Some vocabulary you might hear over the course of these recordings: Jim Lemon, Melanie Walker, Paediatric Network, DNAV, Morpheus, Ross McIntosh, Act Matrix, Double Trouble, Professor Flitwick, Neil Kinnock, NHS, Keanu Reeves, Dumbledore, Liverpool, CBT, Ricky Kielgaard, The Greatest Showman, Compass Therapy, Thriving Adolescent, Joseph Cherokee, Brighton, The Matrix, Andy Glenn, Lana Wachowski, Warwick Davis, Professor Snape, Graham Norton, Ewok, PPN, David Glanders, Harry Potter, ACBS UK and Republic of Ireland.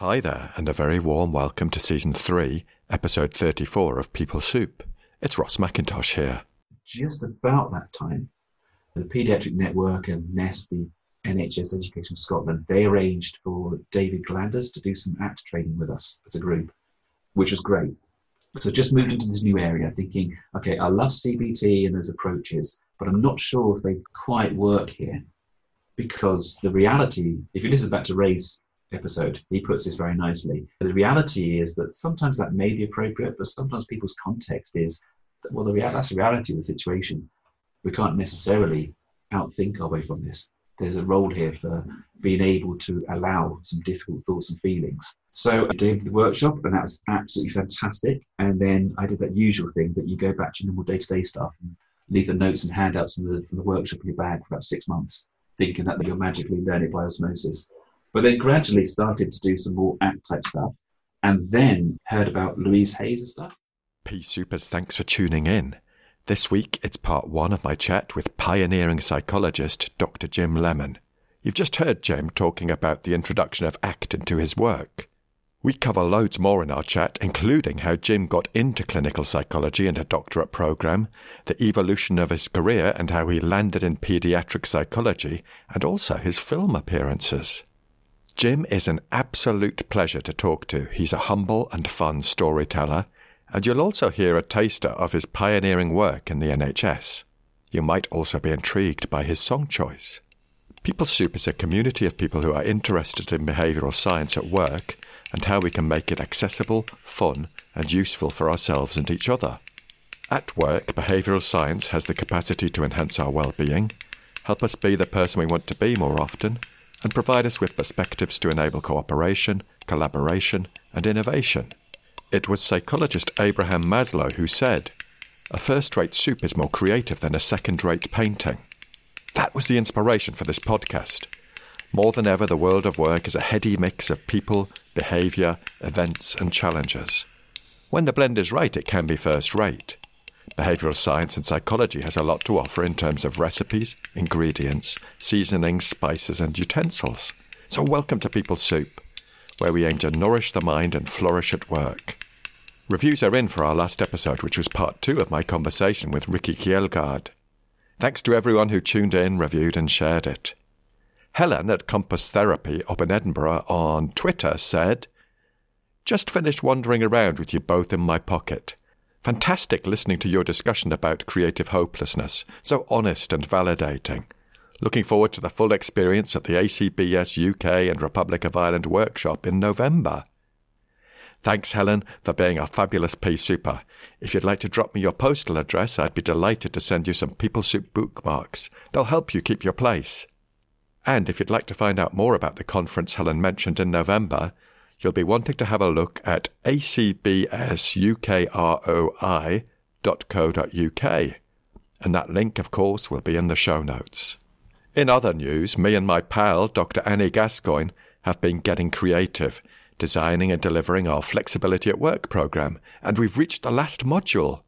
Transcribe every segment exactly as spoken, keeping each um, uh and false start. Hi there, and a very warm welcome to Season three, Episode thirty-four of People Soup. It's Ross McIntosh here. Just about that time, the Paediatric Network and N E S, the N H S Education Scotland, they arranged for David Glanders to do some ACT training with us as a group, which was great. So just moved into this new area thinking, okay, I love C B T and those approaches, but I'm not sure if they quite work here. Because the reality, if you listen back to Ray's episode, he puts this very nicely. The reality is that sometimes that may be appropriate, but sometimes people's context is that, well, the rea- that's the reality of the situation. We can't necessarily outthink our way from this. There's a role here for being able to allow some difficult thoughts and feelings. So I did the workshop, and that was absolutely fantastic. And then I did that usual thing that you go back to normal day-to-day stuff and leave the notes and handouts from the, from the workshop in your bag for about six months, thinking that you'll magically learn it by osmosis. But then gradually started to do some more ACT-type stuff, and then heard about Louise Hayes and stuff. P-Supers, thanks for tuning in. This week, it's part one of my chat with pioneering psychologist Doctor Jim Lemon. You've just heard Jim talking about the introduction of ACT into his work. We cover loads more in our chat, including how Jim got into clinical psychology and a doctorate programme, the evolution of his career and how he landed in paediatric psychology, and also his film appearances. Jim is an absolute pleasure to talk to. He's a humble and fun storyteller, and you'll also hear a taster of his pioneering work in the N H S. You might also be intrigued by his song choice. People Soup is a community of people who are interested in behavioural science at work and how we can make it accessible, fun, and useful for ourselves and each other. At work, behavioural science has the capacity to enhance our well-being, help us be the person we want to be more often, and provide us with perspectives to enable cooperation, collaboration, and innovation. It was psychologist Abraham Maslow who said, "A first-rate soup is more creative than a second-rate painting." That was the inspiration for this podcast. More than ever, the world of work is a heady mix of people, behaviour, events, and challenges. When the blend is right, it can be first-rate. Behavioural science and psychology has a lot to offer in terms of recipes, ingredients, seasonings, spices and utensils. So welcome to People Soup, where we aim to nourish the mind and flourish at work. Reviews are in for our last episode, which was part two of my conversation with Ricky Kielgaard. Thanks to everyone who tuned in, reviewed and shared it. Helen at Compass Therapy up in Edinburgh on Twitter said, "Just finished wandering around with you both in my pocket. Fantastic listening to your discussion about creative hopelessness, so honest and validating. Looking forward to the full experience at the A C B S U K and Republic of Ireland workshop in November." Thanks, Helen, for being a fabulous P-Super. If you'd like to drop me your postal address, I'd be delighted to send you some People Soup bookmarks. They'll help you keep your place. And if you'd like to find out more about the conference Helen mentioned in November, you'll be wanting to have a look at a c b s u k r o i dot co dot u k. And that link, of course, will be in the show notes. In other news, me and my pal, Doctor Annie Gascoigne, have been getting creative, designing and delivering our Flexibility at Work programme, and we've reached the last module.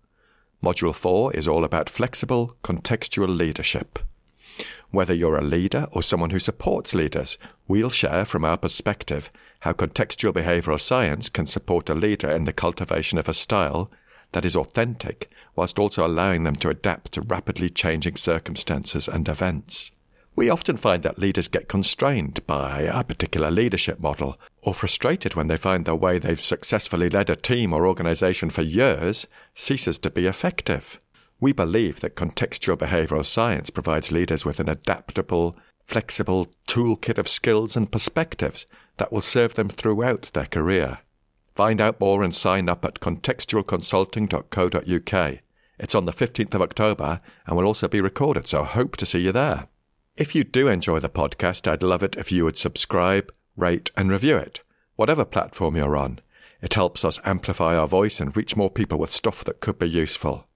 Module four is all about flexible, contextual leadership. Whether you're a leader or someone who supports leaders, we'll share from our perspective how contextual behavioural science can support a leader in the cultivation of a style that is authentic, whilst also allowing them to adapt to rapidly changing circumstances and events. We often find that leaders get constrained by a particular leadership model, or frustrated when they find the way they've successfully led a team or organisation for years ceases to be effective. We believe that contextual behavioural science provides leaders with an adaptable, flexible toolkit of skills and perspectives that will serve them throughout their career. Find out more and sign up at contextual consulting dot co dot u k. It's on the fifteenth of October and will also be recorded, so I hope to see you there. If you do enjoy the podcast, I'd love it if you would subscribe, rate and review it, whatever platform you're on. It helps us amplify our voice and reach more people with stuff that could be useful.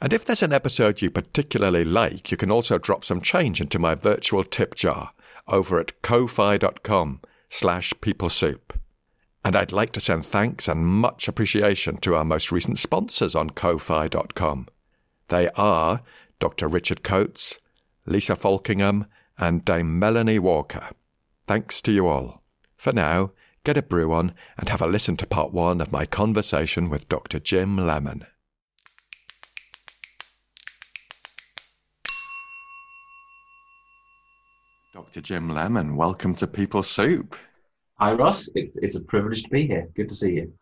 And if there's an episode you particularly like, you can also drop some change into my virtual tip jar over at ko-fi.com slash peoplesoup. And I'd like to send thanks and much appreciation to our most recent sponsors on ko-fi dot com. They are Doctor Richard Coates, Lisa Falkingham, and Dame Melanie Walker. Thanks to you all. For now, get a brew on and have a listen to part one of my conversation with Doctor Jim Lemon. Doctor Jim Lemon, welcome to People Soup. Hi Ross, it's a privilege to be here. Good to see you.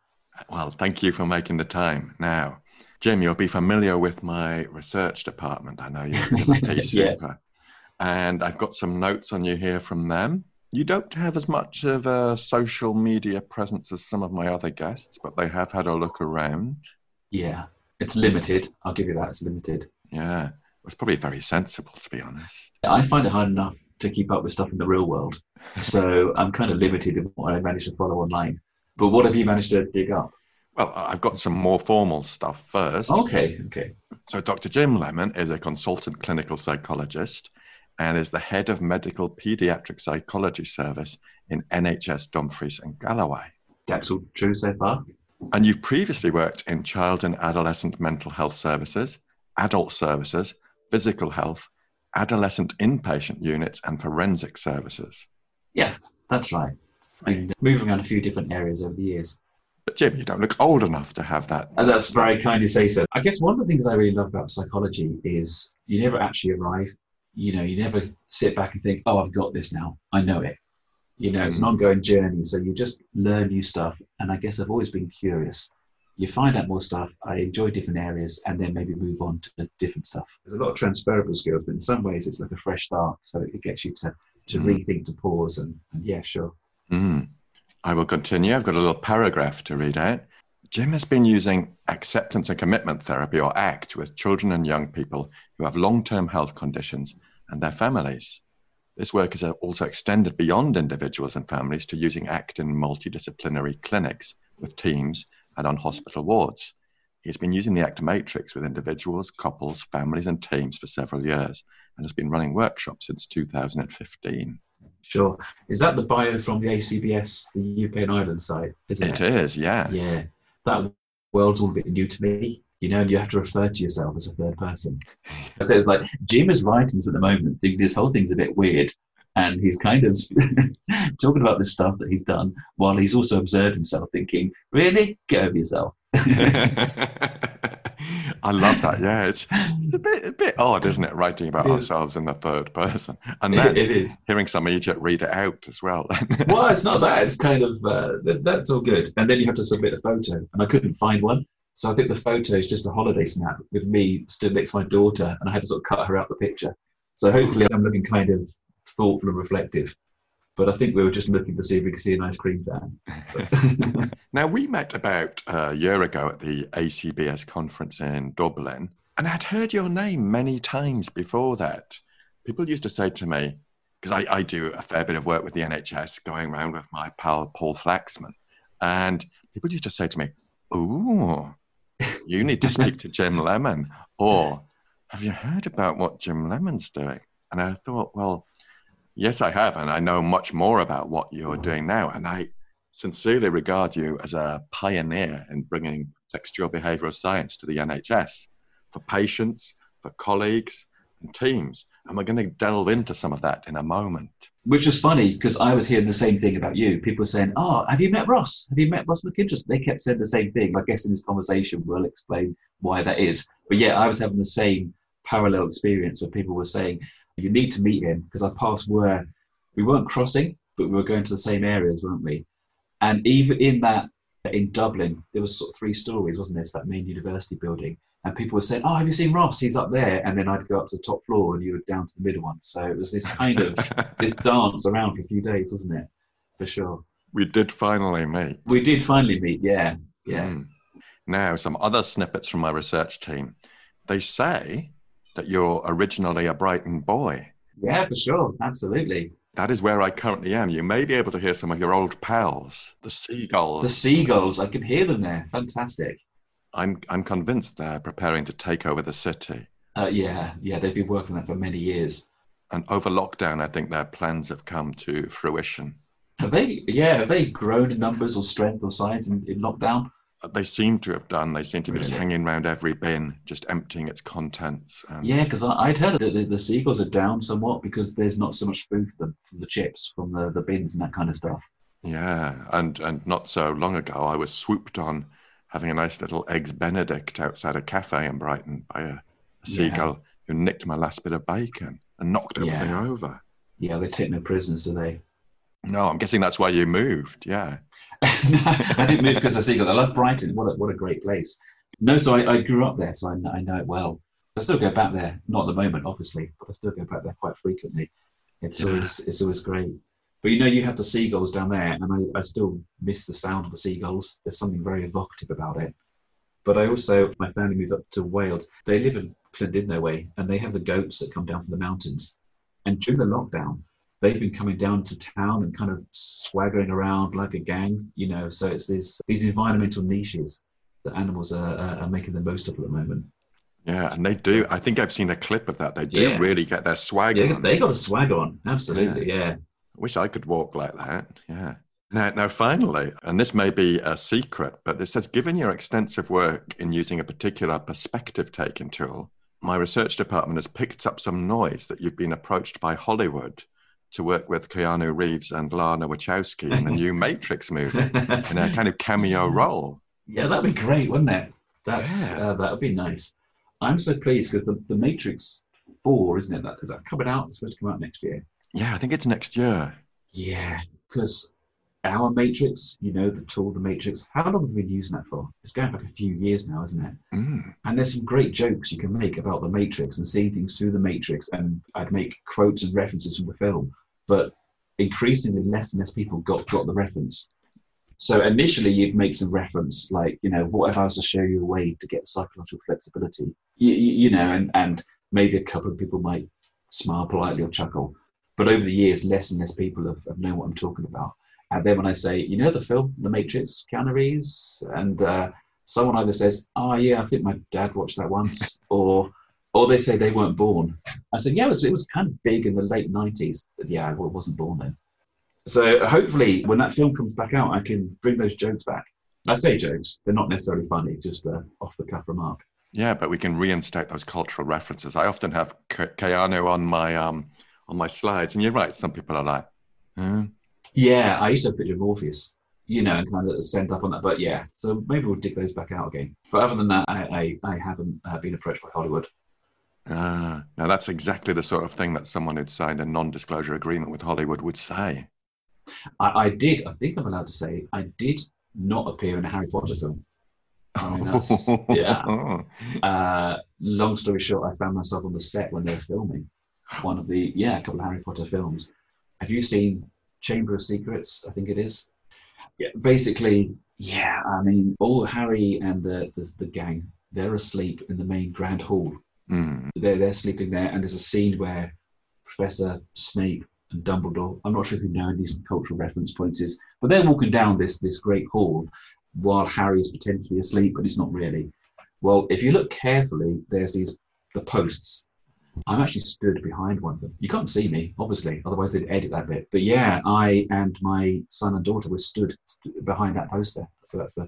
Well, thank you for making the time. Now, Jim, you'll be familiar with my research department. I know you're yes. And I've got some notes on you here from them. You don't have as much of a social media presence as some of my other guests, but they have had a look around. Yeah, it's limited. I'll give you that, it's limited. Yeah, it's probably very sensible, to be honest. I find it hard enough to keep up with stuff in the real world. So I'm kind of limited in what I manage to follow online. But what have you managed to dig up? Well, I've got some more formal stuff first. Okay, okay. So Doctor Jim Lemon is a consultant clinical psychologist and is the head of medical paediatric psychology service in N H S Dumfries and Galloway. That's all true so far. And you've previously worked in child and adolescent mental health services, adult services, physical health, adolescent inpatient units and forensic services. Yeah, that's right. And moving on a few different areas over the years. But Jim, you don't look old enough to have that. And that's very kind to say so. I guess one of the things I really love about psychology is you never actually arrive. You know, you never sit back and think, oh, I've got this now. I know it. You know, mm-hmm. It's an ongoing journey. So you just learn new stuff. And I guess I've always been curious. You find out more stuff. I enjoy different areas and then maybe move on to different stuff. There's a lot of transferable skills, but in some ways it's like a fresh start. So it gets you to, to mm-hmm. rethink, to pause and, and yeah, sure. Mm. I will continue. I've got a little paragraph to read out. Jim has been using acceptance and commitment therapy, or ACT, with children and young people who have long-term health conditions and their families. This work is also extended beyond individuals and families to using ACT in multidisciplinary clinics with teams and on hospital wards. He's been using the Act Matrix with individuals, couples, families and teams for several years and has been running workshops since two thousand fifteen. Sure. Is that the bio from the A C B S, the U K and Ireland site? Isn't it, it is, yeah. Yeah. That world's all a bit new to me, you know, and you have to refer to yourself as a third person. So it's like, Jim is writing at the moment, thinking this whole thing's a bit weird. And he's kind of talking about this stuff that he's done while he's also observed himself thinking, really? Get over yourself. I love that. Yeah, it's, it's a bit a bit odd, isn't it? Writing about ourselves in the third person, and then it is. Hearing some idiot read it out as well. Well, it's not that. It's kind of uh, th- that's all good. And then you have to submit a photo, and I couldn't find one, so I think the photo is just a holiday snap with me stood next to my daughter, and I had to sort of cut her out the picture. So hopefully, I'm looking kind of thoughtful and reflective. But I think we were just looking to see if we could see an ice cream van. Now, we met about a year ago at the A C B S conference in Dublin, and I'd heard your name many times before that. People used to say to me, because I, I do a fair bit of work with the N H S, going around with my pal Paul Flaxman, and people used to say to me, ooh, you need to speak to Jim Lemon, or have you heard about what Jim Lemon's doing? And I thought, well, yes, I have, and I know much more about what you're doing now, and I sincerely regard you as a pioneer in bringing textual behavioural science to the N H S for patients, for colleagues and teams, and we're going to delve into some of that in a moment. Which is funny, because I was hearing the same thing about you. People were saying, oh, have you met Ross? Have you met Ross McIntosh? They kept saying the same thing. I guess in this conversation we'll explain why that is. But yeah, I was having the same parallel experience where people were saying, you need to meet him, because our paths were, we weren't crossing, but we were going to the same areas, weren't we? And even in that, in Dublin, there was sort of three stories, wasn't there? It's that main university building. And people were saying, oh, have you seen Ross? He's up there. And then I'd go up to the top floor and you were down to the middle one. So it was this kind of, this dance around for a few days, wasn't it? For sure. We did finally meet. We did finally meet, yeah. yeah. Mm. Now, some other snippets from my research team. They say that you're originally a Brighton boy. Yeah, for sure. Absolutely. That is where I currently am. You may be able to hear some of your old pals, the Seagulls. The Seagulls. I can hear them there. Fantastic. I'm I'm convinced they're preparing to take over the city. Uh, yeah, yeah. They've been working on that for many years. And over lockdown, I think their plans have come to fruition. Have they? Yeah, have they grown in numbers or strength or size in, in lockdown? They seem to have done. They seem to be really? just hanging around every bin, just emptying its contents. And... Yeah, because I'd heard that the, the seagulls are down somewhat because there's not so much food for them from the chips, from the, the bins and that kind of stuff. Yeah, and and not so long ago, I was swooped on having a nice little eggs Benedict outside a cafe in Brighton by a, a seagull yeah. who nicked my last bit of bacon and knocked everything yeah. over. Yeah, they take no prisoners, do they? No, I'm guessing that's why you moved, yeah. No, I didn't move because of seagulls. I love Brighton. What a, what a great place. No, so I, I grew up there, so I, I know it well. I still go back there, not at the moment, obviously, but I still go back there quite frequently. It's yeah. always it's always great. But you know, you have the seagulls down there, and I, I still miss the sound of the seagulls. There's something very evocative about it. But I also, my family moved up to Wales. They live in Llandudno way, and they have the goats that come down from the mountains. And during the lockdown, they've been coming down to town and kind of swaggering around like a gang, you know. So it's these these environmental niches that animals are, are making the most of at the moment. Yeah, and they do. I think I've seen a clip of that. They do yeah. really get their swag yeah, on. They got a swag on, absolutely, yeah. yeah. I wish I could walk like that, yeah. Now, now, finally, and this may be a secret, but it says, given your extensive work in using a particular perspective-taking tool, my research department has picked up some noise that you've been approached by Hollywood to work with Keanu Reeves and Lana Wachowski in the new Matrix movie in a kind of cameo role. Yeah, that'd be great, wouldn't it? That's yeah. uh, that'd be nice. I'm so pleased because the, the Matrix four, isn't it? That, is that coming out? It's supposed to come out next year. Yeah, I think it's next year. Yeah, because our Matrix, you know, the tool, the Matrix, how long have we been using that for? It's going back a few years now, isn't it? Mm. And there's some great jokes you can make about the Matrix and seeing things through the Matrix. And I'd make quotes and references from the film, but increasingly less and less people got, got the reference. So initially you'd make some reference like, you know, what if I was to show you a way to get psychological flexibility, you, you, you know, and, and maybe a couple of people might smile politely or chuckle. But over the years, less and less people have, have known what I'm talking about. And then when I say, you know, the film, The Matrix, Keanu Reeves, and uh, someone either says, oh, yeah, I think my dad watched that once, or or they say they weren't born. I said, yeah, it was, it was kind of big in the late nineties. But yeah, I wasn't born then. So hopefully when that film comes back out, I can bring those jokes back. I say jokes, they're not necessarily funny, just an off-the-cuff remark. Yeah, but we can reinstate those cultural references. I often have Ke- Keanu on my... Um... on my slides, and you're right, some people are like, hmm. Yeah, I used to have a picture of Morpheus, you know, and kind of send up on that, but yeah, so maybe we'll dig those back out again. But other than that, I, I, I haven't uh, been approached by Hollywood. Ah, now that's exactly the sort of thing that someone who'd signed a non-disclosure agreement with Hollywood would say. I, I did, I think I'm allowed to say, I did not appear in a Harry Potter film. I mean, that's, yeah. Uh, long story short, I found myself on the set when they were filming. One of the, yeah, a couple of Harry Potter films. Have you seen Chamber of Secrets? I think it is. Yeah, basically, yeah, I mean, all Harry and the the, the gang, they're asleep in the main grand hall. Mm. They're, they're sleeping there, and there's a scene where Professor Snape and Dumbledore, I'm not sure if you know these cultural reference points is, but they're walking down this this great hall while Harry is pretending to be asleep, but he's not really. Well, if you look carefully, there's these the posts. I'm actually stood behind one of them. You can't see me, obviously, otherwise they'd edit that bit. But yeah, I and my son and daughter were stood st- behind that poster. So that's the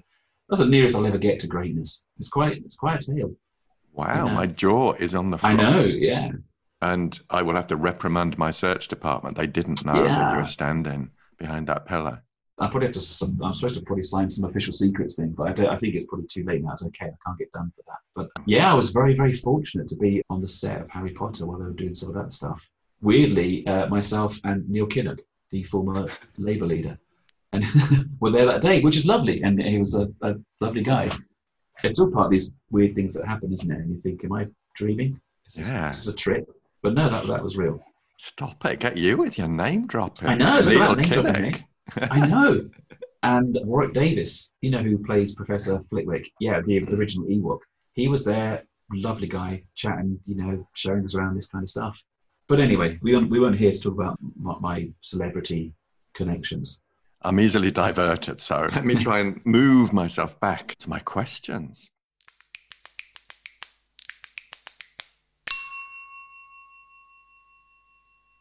that's the nearest I'll ever get to greatness. It's quite it's quite a tale. Wow, you know? My jaw is on the floor. I know, yeah. And I will have to reprimand my search department. They didn't know yeah. that you were standing behind that pillar. I probably have to. Some, I'm supposed to probably sign some official secrets thing, but I, don't, I think it's probably too late now. It's okay. I can't get done for that. But yeah, I was very, very fortunate to be on the set of Harry Potter while they were doing some of that stuff. Weirdly, uh, myself and Neil Kinnock, the former Labour leader, and were there that day, which is lovely. And he was a, a lovely guy. It's all part of these weird things that happen, isn't it? And you think, am I dreaming? Is this, yeah. this is a trip. But no, that that was real. Stop it! Get you with your name dropping. I know. Neil Kinnock. I know. And Warwick Davis, you know, who plays Professor Flitwick. Yeah, the, the original Ewok. He was there, lovely guy, chatting, you know, showing us around this kind of stuff. But anyway, we weren't, we weren't here to talk about my celebrity connections. I'm easily diverted, so let me try and move myself back to my questions.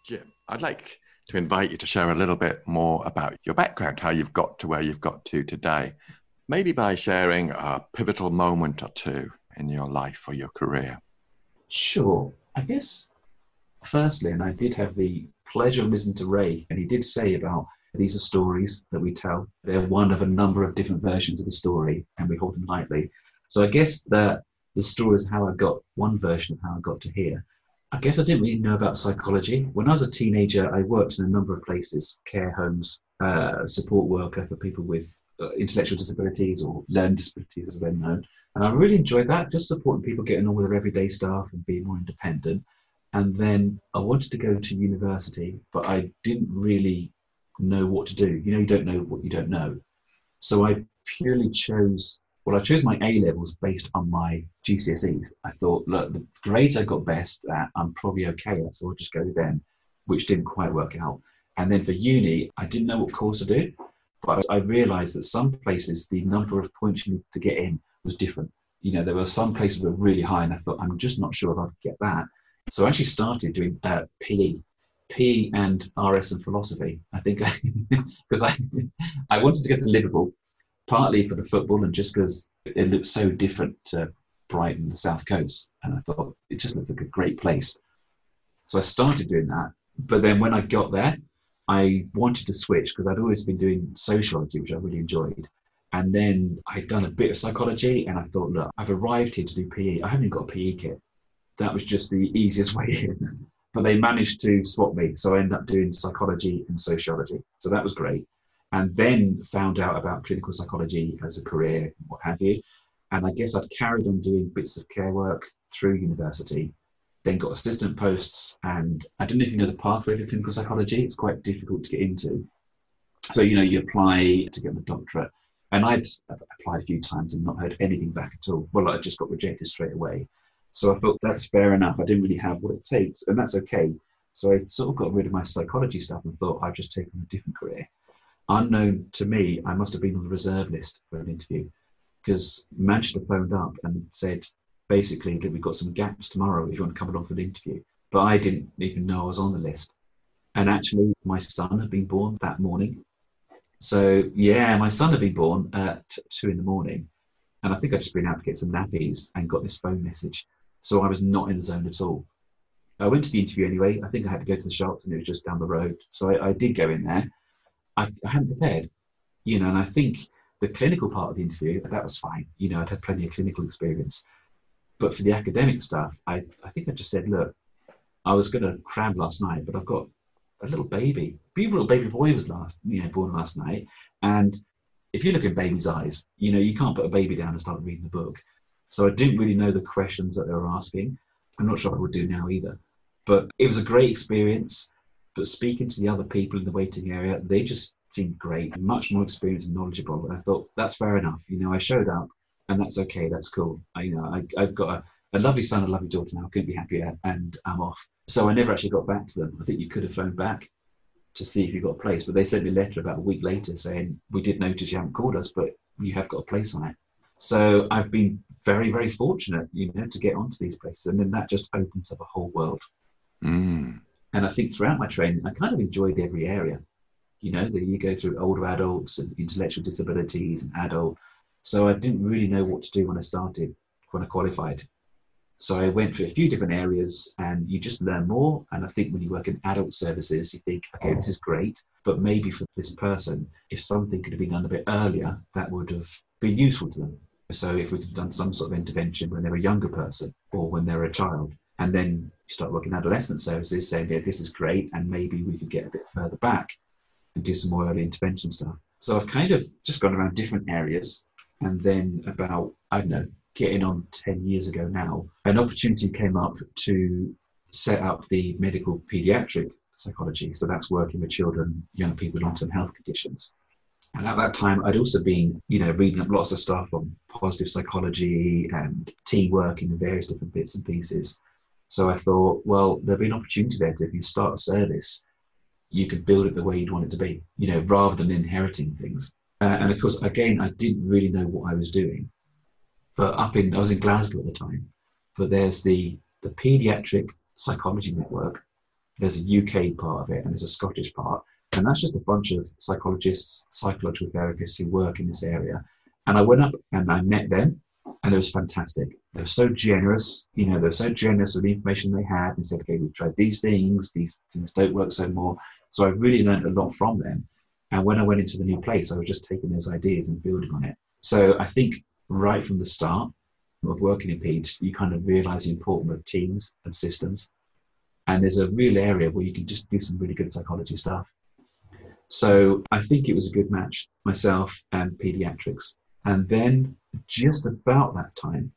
Jim, I'd like... to invite you to share a little bit more about your background, how you've got to where you've got to today, maybe by sharing a pivotal moment or two in your life or your career. Sure. I guess, firstly, and I did have the pleasure of listening to Ray, and he did say about These are stories that we tell. They're one of a number of different versions of a story, and we hold them lightly. So I guess that the story is how I got, one version of how I got to here. I guess I didn't really know about psychology. When I was a teenager, I worked in a number of places, care homes, uh, support worker for people with uh, intellectual disabilities or learning disabilities as they're known. And I really enjoyed that, just supporting people getting on with their everyday stuff and being more independent. And then I wanted to go to university, but I didn't really know what to do. You know, you don't know what you don't know. So I purely chose, well, I chose my A-levels based on my G C S Es. I thought, look, the grades I got best at, I'm probably okay at, so I'll just go with them, which didn't quite work out. And then for uni, I didn't know what course to do, but I realised that some places, the number of points you need to get in was different. You know, there were some places that were really high, and I thought, I'm just not sure if I could get that. So I actually started doing uh, P E, P E and R S and philosophy, I think, because I I wanted to go to Liverpool, partly for the football and just because it looked so different to Brighton, the South Coast. And I thought, it just looks like a great place. So I started doing that. But then when I got there, I wanted to switch because I'd always been doing sociology, which I really enjoyed. And then I'd done a bit of psychology and I thought, look, I've arrived here to do P E. I haven't even got a P E kit. That was just the easiest way in. But they managed to swap me. So I ended up doing psychology and sociology. So that was great. And then found out about clinical psychology as a career, what have you. And I guess I've carried on doing bits of care work through university, then got assistant posts. And I don't know if you know the pathway to clinical psychology. It's quite difficult to get into. So, you know, you apply to get the doctorate. And I'd applied a few times and not heard anything back at all. Well, I just got rejected straight away. So I thought, that's fair enough. I didn't really have what it takes, and that's okay. So I sort of got rid of my psychology stuff and thought, I've just taken a different career. Unknown to me, I must have been on the reserve list for an interview, because Manchester phoned up and said, basically, that we've got some gaps tomorrow if you want to come along for an interview. But I didn't even know I was on the list. And actually, my son had been born that morning. So yeah, my son had been born at two in the morning. And I think I'd just been out to get some nappies and got this phone message. So I was not in the zone at all. I went to the interview anyway. I think I had to go to the shops and it was just down the road. So I, I did go in there. I, I hadn't prepared, you know, and I think the clinical part of the interview, that was fine. You know, I'd had plenty of clinical experience. But for the academic stuff, I, I think I just said, look, I was going to cram last night, but I've got a little baby. A little baby boy was last, you know, born last night. And if you look in baby's eyes, you know, you can't put a baby down and start reading the book. So I didn't really know the questions that they were asking. I'm not sure I would do now either. But it was a great experience. But speaking to the other people in the waiting area, they just seemed great, much more experienced and knowledgeable. And I thought, that's fair enough. You know, I showed up and that's okay. That's cool. I, you know, I, I've got a, a lovely son, a lovely daughter now. I couldn't be happier, and I'm off. So I never actually got back to them. I think you could have phoned back to see if you got a place. But they sent me a letter about a week later saying, we did notice you haven't called us, but you have got a place on it. So I've been very, very fortunate, you know, to get onto these places. And then that just opens up a whole world. Mm. And I think throughout my training, I kind of enjoyed every area. You know, that you go through older adults and intellectual disabilities and adult. So I didn't really know what to do when I started, when I qualified. So I went through a few different areas and you just learn more. And I think when you work in adult services, you think, okay, this is great. But maybe for this person, if something could have been done a bit earlier, that would have been useful to them. So if we could have done some sort of intervention when they're a younger person or when they're a child, and then you start working in adolescent services saying, yeah, this is great, and maybe we could get a bit further back and do some more early intervention stuff. So I've kind of just gone around different areas. And then about, I don't know, getting on ten years ago now, an opportunity came up to set up the medical paediatric psychology. So that's working with children, young people with long-term health conditions. And at that time, I'd also been, you know, reading up lots of stuff on positive psychology and teamwork and various different bits and pieces. So I thought, well, there'll be an opportunity there to, if you start a service, you could build it the way you'd want it to be, you know, rather than inheriting things. Uh, and of course, again, I didn't really know what I was doing. But up in, I was in Glasgow at the time, but there's the, the Paediatric Psychology Network. There's a U K part of it and there's a Scottish part. And that's just a bunch of psychologists, psychological therapists who work in this area. And I went up and I met them, and it was fantastic. They were so generous, you know, they were so generous with the information they had, and said, okay, we've tried these things, these things don't work so more. So I really learned a lot from them. And when I went into the new place, I was just taking those ideas and building on it. So I think right from the start of working in Peds, you kind of realise the importance of teams and systems. And there's a real area where you can just do some really good psychology stuff. So I think it was a good match, myself and Paediatrics. And then just about that time,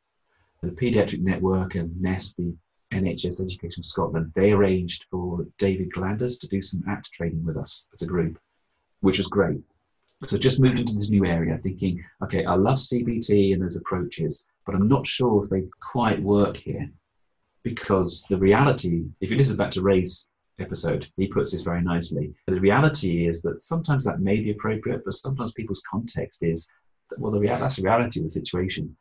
the Paediatric Network and N E S, the N H S Education Scotland, they arranged for David Glanders to do some A C T training with us as a group, which was great. So just moved into this new area thinking, okay, I love C B T and those approaches, but I'm not sure if they quite work here. Because the reality, if you listen back to Ray's episode, he puts this very nicely. The reality is that sometimes that may be appropriate, but sometimes people's context is, well, the reality, that's the reality of the situation.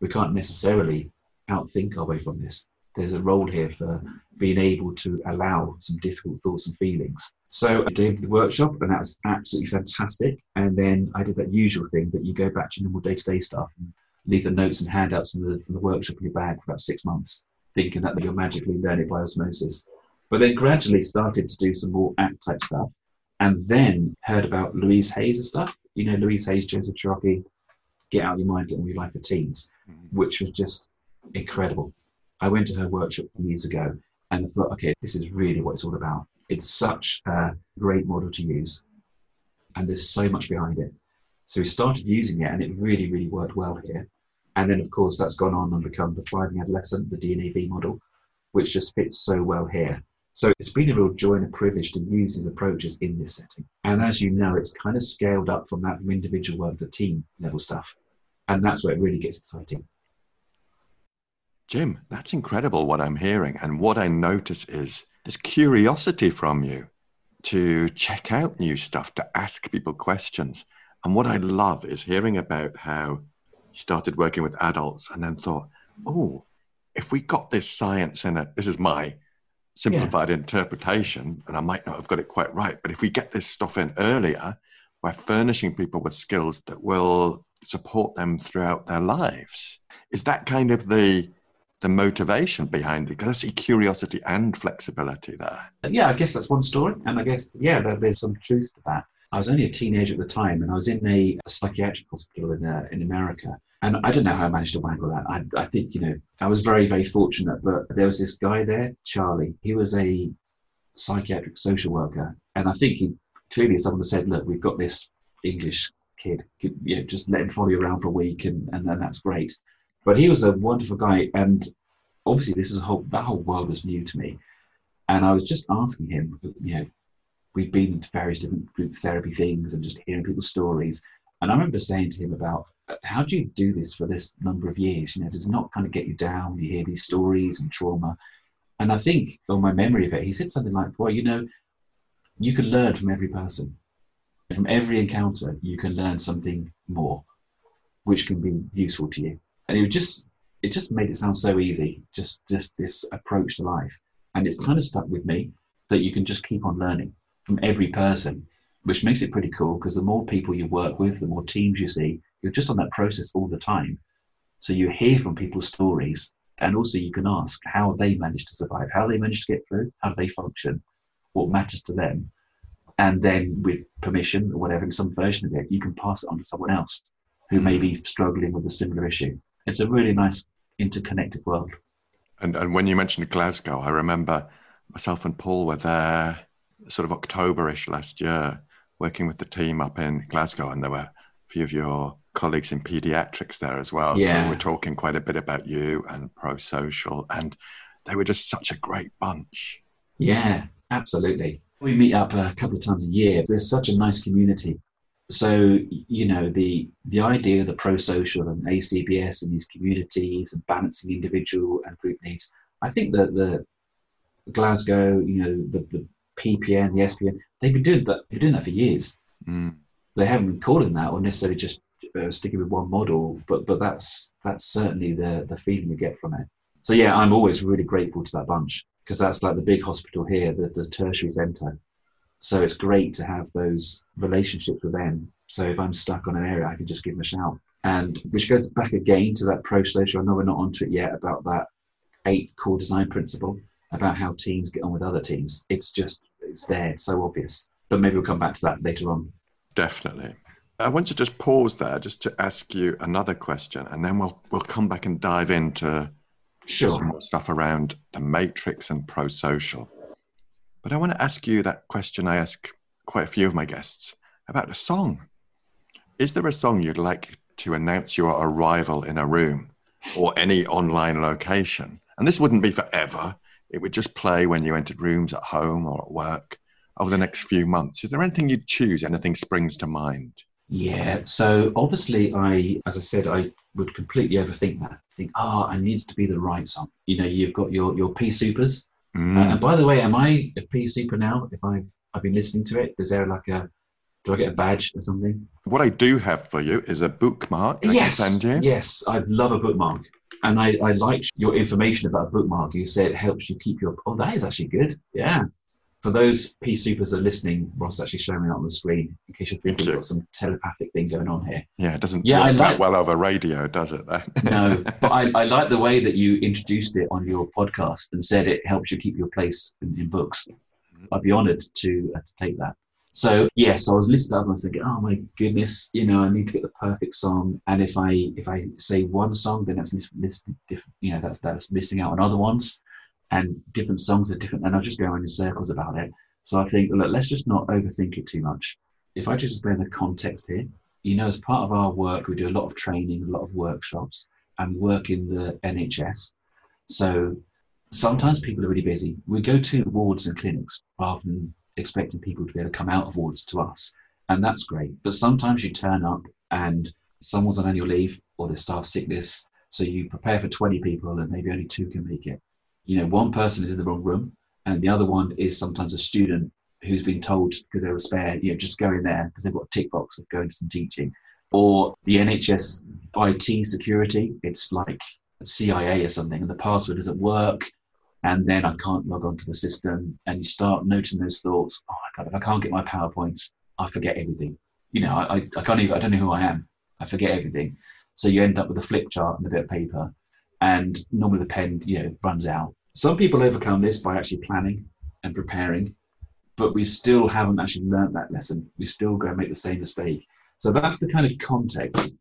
We can't necessarily outthink our way from this. There's a role here for being able to allow some difficult thoughts and feelings. So I did the workshop, and that was absolutely fantastic. And then I did that usual thing that you go back to normal day-to-day stuff and leave the notes and handouts from the, from the workshop in your bag for about six months. Thinking that you'll magically learn it by osmosis. But then gradually started to do some more A C T type stuff, and then heard about Louise Hayes and stuff. You know, Louise Hayes, Joseph Cherokee, Get Out of Your Mind, Get On With Your Life for Teens, which was just incredible. I went to her workshop years ago and I thought, okay, this is really what it's all about. It's such a great model to use, and there's so much behind it. So we started using it, and it really, really worked well here. And then, of course, that's gone on and become the Thriving Adolescent, the D N A V model, which just fits so well here. So it's been a real joy and a privilege to use these approaches in this setting. And as you know, it's kind of scaled up from that, from individual work to team level stuff. And that's where it really gets exciting. Jim, that's incredible what I'm hearing. And what I notice is there's curiosity from you to check out new stuff, to ask people questions. And what I love is hearing about how started working with adults and then thought, oh, if we got this science in it, this is my simplified yeah. interpretation, and I might not have got it quite right, but if we get this stuff in earlier, we're furnishing people with skills that will support them throughout their lives. Is that kind of the the motivation behind it? Because I see curiosity and flexibility there. Yeah, I guess that's one story. And I guess, yeah, there, there's some truth to that. I was only a teenager at the time, and I was in a, a psychiatric hospital in uh, in America. And I don't know how I managed to wangle that. I, I think, you know, I was very, very fortunate. But there was this guy there, Charlie. He was a psychiatric social worker. And I think he clearly someone said, look, we've got this English kid. You know, just let him follow you around for a week, and, and then that's great. But he was a wonderful guy. And obviously, this is a whole that whole world was new to me. And I was just asking him, you know, we've been to various different group therapy things and just hearing people's stories. And I remember saying to him about, how do you do this for this number of years? You know, does it not kind of get you down when you hear these stories and trauma? And I think on my memory of it, he said something like, well, you know, you can learn from every person. From every encounter, you can learn something more, which can be useful to you. And it just it just made it sound so easy, just just this approach to life. And it's kind of stuck with me that you can just keep on learning from every person, which makes it pretty cool, because the more people you work with, the more teams you see, you're just on that process all the time. So you hear from people's stories, and also you can ask how they manage to survive, how they manage to get through, how they function, what matters to them. And then with permission or whatever, in some version of it, you can pass it on to someone else who may be struggling with a similar issue. It's a really nice interconnected world. And, and when you mentioned Glasgow, I remember myself and Paul were there sort of October-ish last year, working with the team up in Glasgow, and there were a few of your colleagues in Paediatrics there as well. Yeah. So we're talking quite a bit about you and pro-social, and they were just such a great bunch. Yeah, absolutely. We meet up a couple of times a year. There's such a nice community. So, you know, the the idea of the pro-social and A C B S and these communities and balancing individual and group needs, I think that the Glasgow, you know, the, the P P N, the S P N, they've been doing that, been doing that for years. Mm. They haven't been calling that or necessarily just uh, sticking with one model, but but that's that's certainly the, the feeling you get from it. So yeah, I'm always really grateful to that bunch, because that's like the big hospital here, the, the tertiary centre. So it's great to have those relationships with them. So if I'm stuck on an area, I can just give them a shout. And which goes back again to that pro-social, I know we're not onto it yet, about that eighth core design principle, about how teams get on with other teams. It's just, it's there, it's so obvious. But maybe we'll come back to that later on. Definitely. I want to just pause there just to ask you another question, and then we'll we'll come back and dive into sure. some more stuff around the Matrix and pro-social. But I want to ask you that question I ask quite a few of my guests about a song. Is there a song you'd like to announce your arrival in a room or any online location? And this wouldn't be forever. It would just play when you entered rooms at home or at work over the next few months. Is there anything you'd choose? Anything springs to mind? Yeah, so obviously I, as I said, I would completely overthink that. Think, oh, it needs to be the right song. You know, you've got your, your P-supers. Mm. Uh, and by the way, am I a P-super now? If I've, I've been listening to it, is there like a, do I get a badge or something? What I do have for you is a bookmark. Yes, I can send you. Yes, I'd love a bookmark. And I, I liked your information about a bookmark. You said it helps you keep your, oh, that is actually good. Yeah. For those P-supers that are listening, Ross actually showing me on the screen in case you're thinking you've got some telepathic thing going on here. Yeah, it doesn't yeah, work I like, that well over radio, does it? No, but I, I like the way that you introduced it on your podcast and said it helps you keep your place in, in books. I'd be honoured to, uh, to take that. So, yes, yeah, so I was listening up and I was thinking, oh, my goodness, you know, I need to get the perfect song. And if I if I say one song, then that's, mis- mis- you know, that's, that's missing out on other ones. And different songs are different, and I'll just go around in circles about it. So I think, look, let's just not overthink it too much. If I just explain the context here, you know, as part of our work, we do a lot of training, a lot of workshops, and we work in the N H S. So sometimes people are really busy. We go to wards and clinics rather than expecting people to be able to come out of wards to us, and that's great. But sometimes you turn up and someone's on annual leave or there's staff sickness, so you prepare for twenty people and maybe only two can make it. You know, one person is in the wrong room and the other one is sometimes a student who's been told because they were spared, you know, just go in there because they've got a tick box of going to some teaching. Or the N H S I T security, it's like C I A or something and the password doesn't work and then I can't log onto the system and you start noting those thoughts, oh my God, if I can't get my PowerPoints, I forget everything. You know, I, I can't even, I don't know who I am. I forget everything. So you end up with a flip chart and a bit of paper and normally the pen, you know, runs out. Some people overcome this by actually planning and preparing, but we still haven't actually learnt that lesson. We still go and make the same mistake. So that's the kind of context.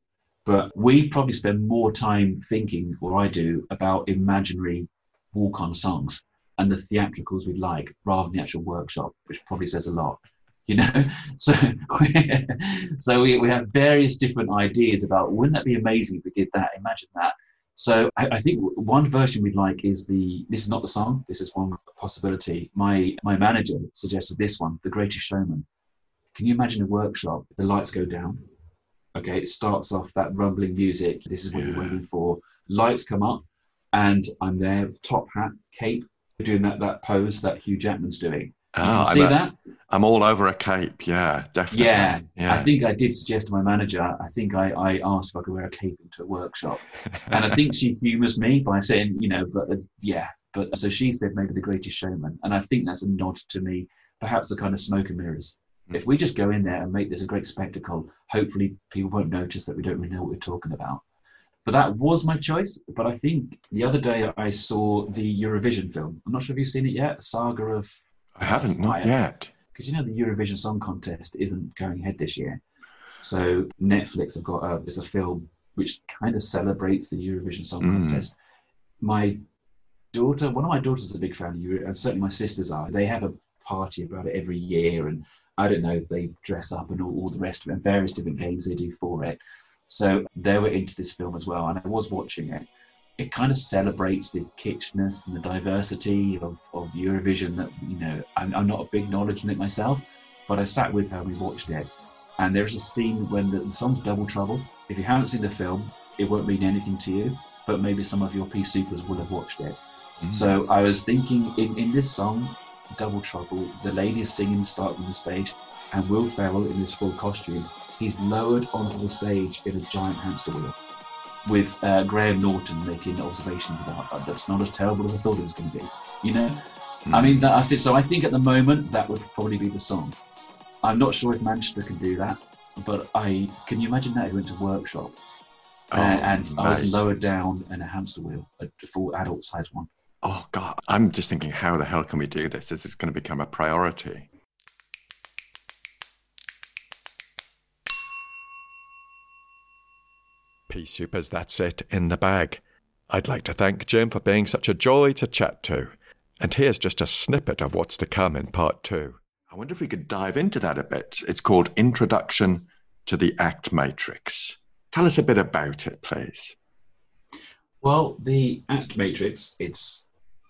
But we probably spend more time thinking, or I do, about imaginary walk-on songs and the theatricals we'd like rather than the actual workshop, which probably says a lot, you know? So, so we, we have various different ideas about, wouldn't that be amazing if we did that? Imagine that. So I, I think one version we'd like is the, this is not the song, this is one possibility. My my manager suggested this one, The Greatest Showman. Can you imagine a workshop, the lights go down, okay, it starts off that rumbling music, this is what yeah. you're waiting for, lights come up, and I'm there, top hat, cape, doing that that pose that Hugh Jackman's doing. Oh, see I'm a, that? I'm all over a cape, yeah, definitely. Yeah, yeah, I think I did suggest to my manager, I think I, I asked if I could wear a cape into a workshop. And I think she humours me by saying, you know, but uh, yeah. But so she said maybe The Greatest Showman. And I think that's a nod to me, perhaps the kind of smoke and mirrors. Mm. If we just go in there and make this a great spectacle, hopefully people won't notice that we don't really know what we're talking about. But that was my choice. But I think the other day I saw the Eurovision film. I'm not sure if you've seen it yet, Saga of... I haven't, not yet. Because, you know, the Eurovision Song Contest isn't going ahead this year. So Netflix have got a, it's a film which kind of celebrates the Eurovision Song mm. Contest. My daughter, one of my daughters is a big fan of Eurovision, and certainly my sisters are. They have a party about it every year, and I don't know, they dress up and all, all the rest of it, and various different games they do for it. So they were into this film as well, and I was watching it. It kind of celebrates the kitschness and the diversity of, of Eurovision that, you know, I'm, I'm not a big knowledge in it myself, but I sat with her and we watched it. And there's a scene when the, the song's Double Trouble. If you haven't seen the film, it won't mean anything to you, but maybe some of your P-supers will have watched it. Mm-hmm. So I was thinking in, in this song, Double Trouble, the lady is singing starting on the stage and Will Ferrell in his full costume, he's lowered onto the stage in a giant hamster wheel. With uh, Graham Norton making observations about that, that's not as terrible as I thought it was going to be, you know? Mm. I mean, that, I think, so I think at the moment, that would probably be the song. I'm not sure if Manchester can do that, but I, can you imagine that? I went to workshop oh, uh, and mate. I was lowered down in a hamster wheel, a full adult size one. Oh God, I'm just thinking, how the hell can we do this? This is going to become a priority. Pea Supers, that's it, in the bag. I'd like to thank Jim for being such a joy to chat to. And here's just a snippet of what's to come in part two. I wonder if we could dive into that a bit. It's called Introduction to the Act Matrix. Tell us a bit about it, please. Well, the Act Matrix, it's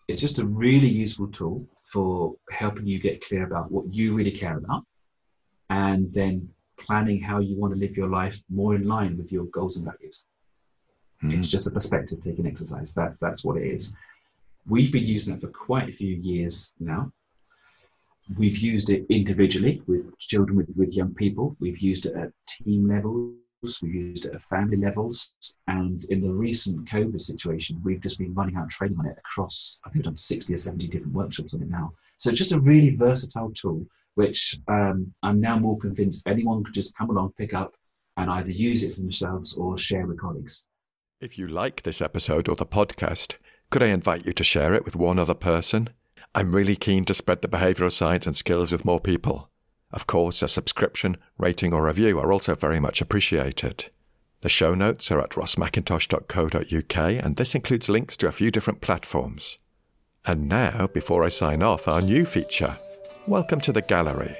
it's just a really useful tool for helping you get clear about what you really care about and then planning how you want to live your life more in line with your goals and values. Mm. It's just a perspective-taking exercise. That, that's what it is. We've been using it for quite a few years now. We've used it individually with children, with, with young people. We've used it at team levels. We've used it at family levels. And in the recent COVID situation, we've just been running out training on it across, I think we've done sixty or seventy different workshops on it now. So it's just a really versatile tool, which um, I'm now more convinced anyone could just come along, pick up, and either use it for themselves or share with colleagues. If you like this episode or the podcast, could I invite you to share it with one other person? I'm really keen to spread the behavioural science and skills with more people. Of course, a subscription, rating or review are also very much appreciated. The show notes are at ross mcintosh dot co dot uk, and this includes links to a few different platforms. And now, before I sign off, our new feature, Welcome to the Gallery.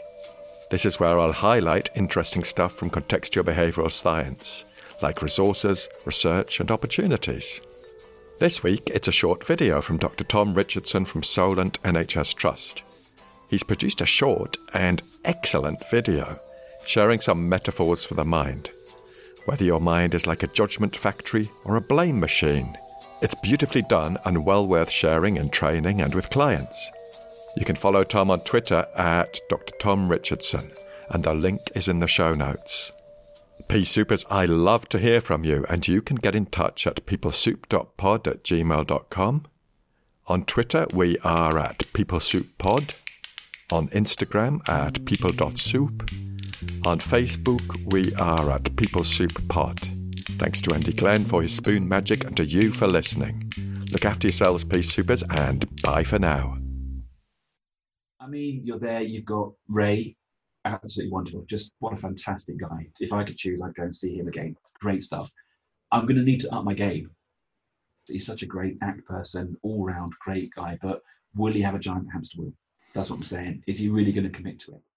This is where I'll highlight interesting stuff from contextual behavioural science, like resources, research and opportunities. This week, it's a short video from Doctor Tom Richardson from Solent N H S Trust. He's produced a short and excellent video, sharing some metaphors for the mind. Whether your mind is like a judgment factory or a blame machine, it's beautifully done and well worth sharing in training and with clients. You can follow Tom on Twitter at Doctor Tom Richardson, and the link is in the show notes. Pea Supers, I love to hear from you, and you can get in touch at peoplesoup dot pod at gmail dot com. On Twitter, we are at peoplesouppod. On Instagram, at people dot soup. On Facebook, we are at peoplesouppod. Thanks to Andy Glenn for his spoon magic and to you for listening. Look after yourselves, Pea Supers, and bye for now. I mean, you're there, you've got Ray. Absolutely wonderful. Just what a fantastic guy. If I could choose, I'd go and see him again. Great stuff. I'm going to need to up my game. He's such a great act person, all round great guy, but will he have a giant hamster wheel? That's what I'm saying. Is he really going to commit to it?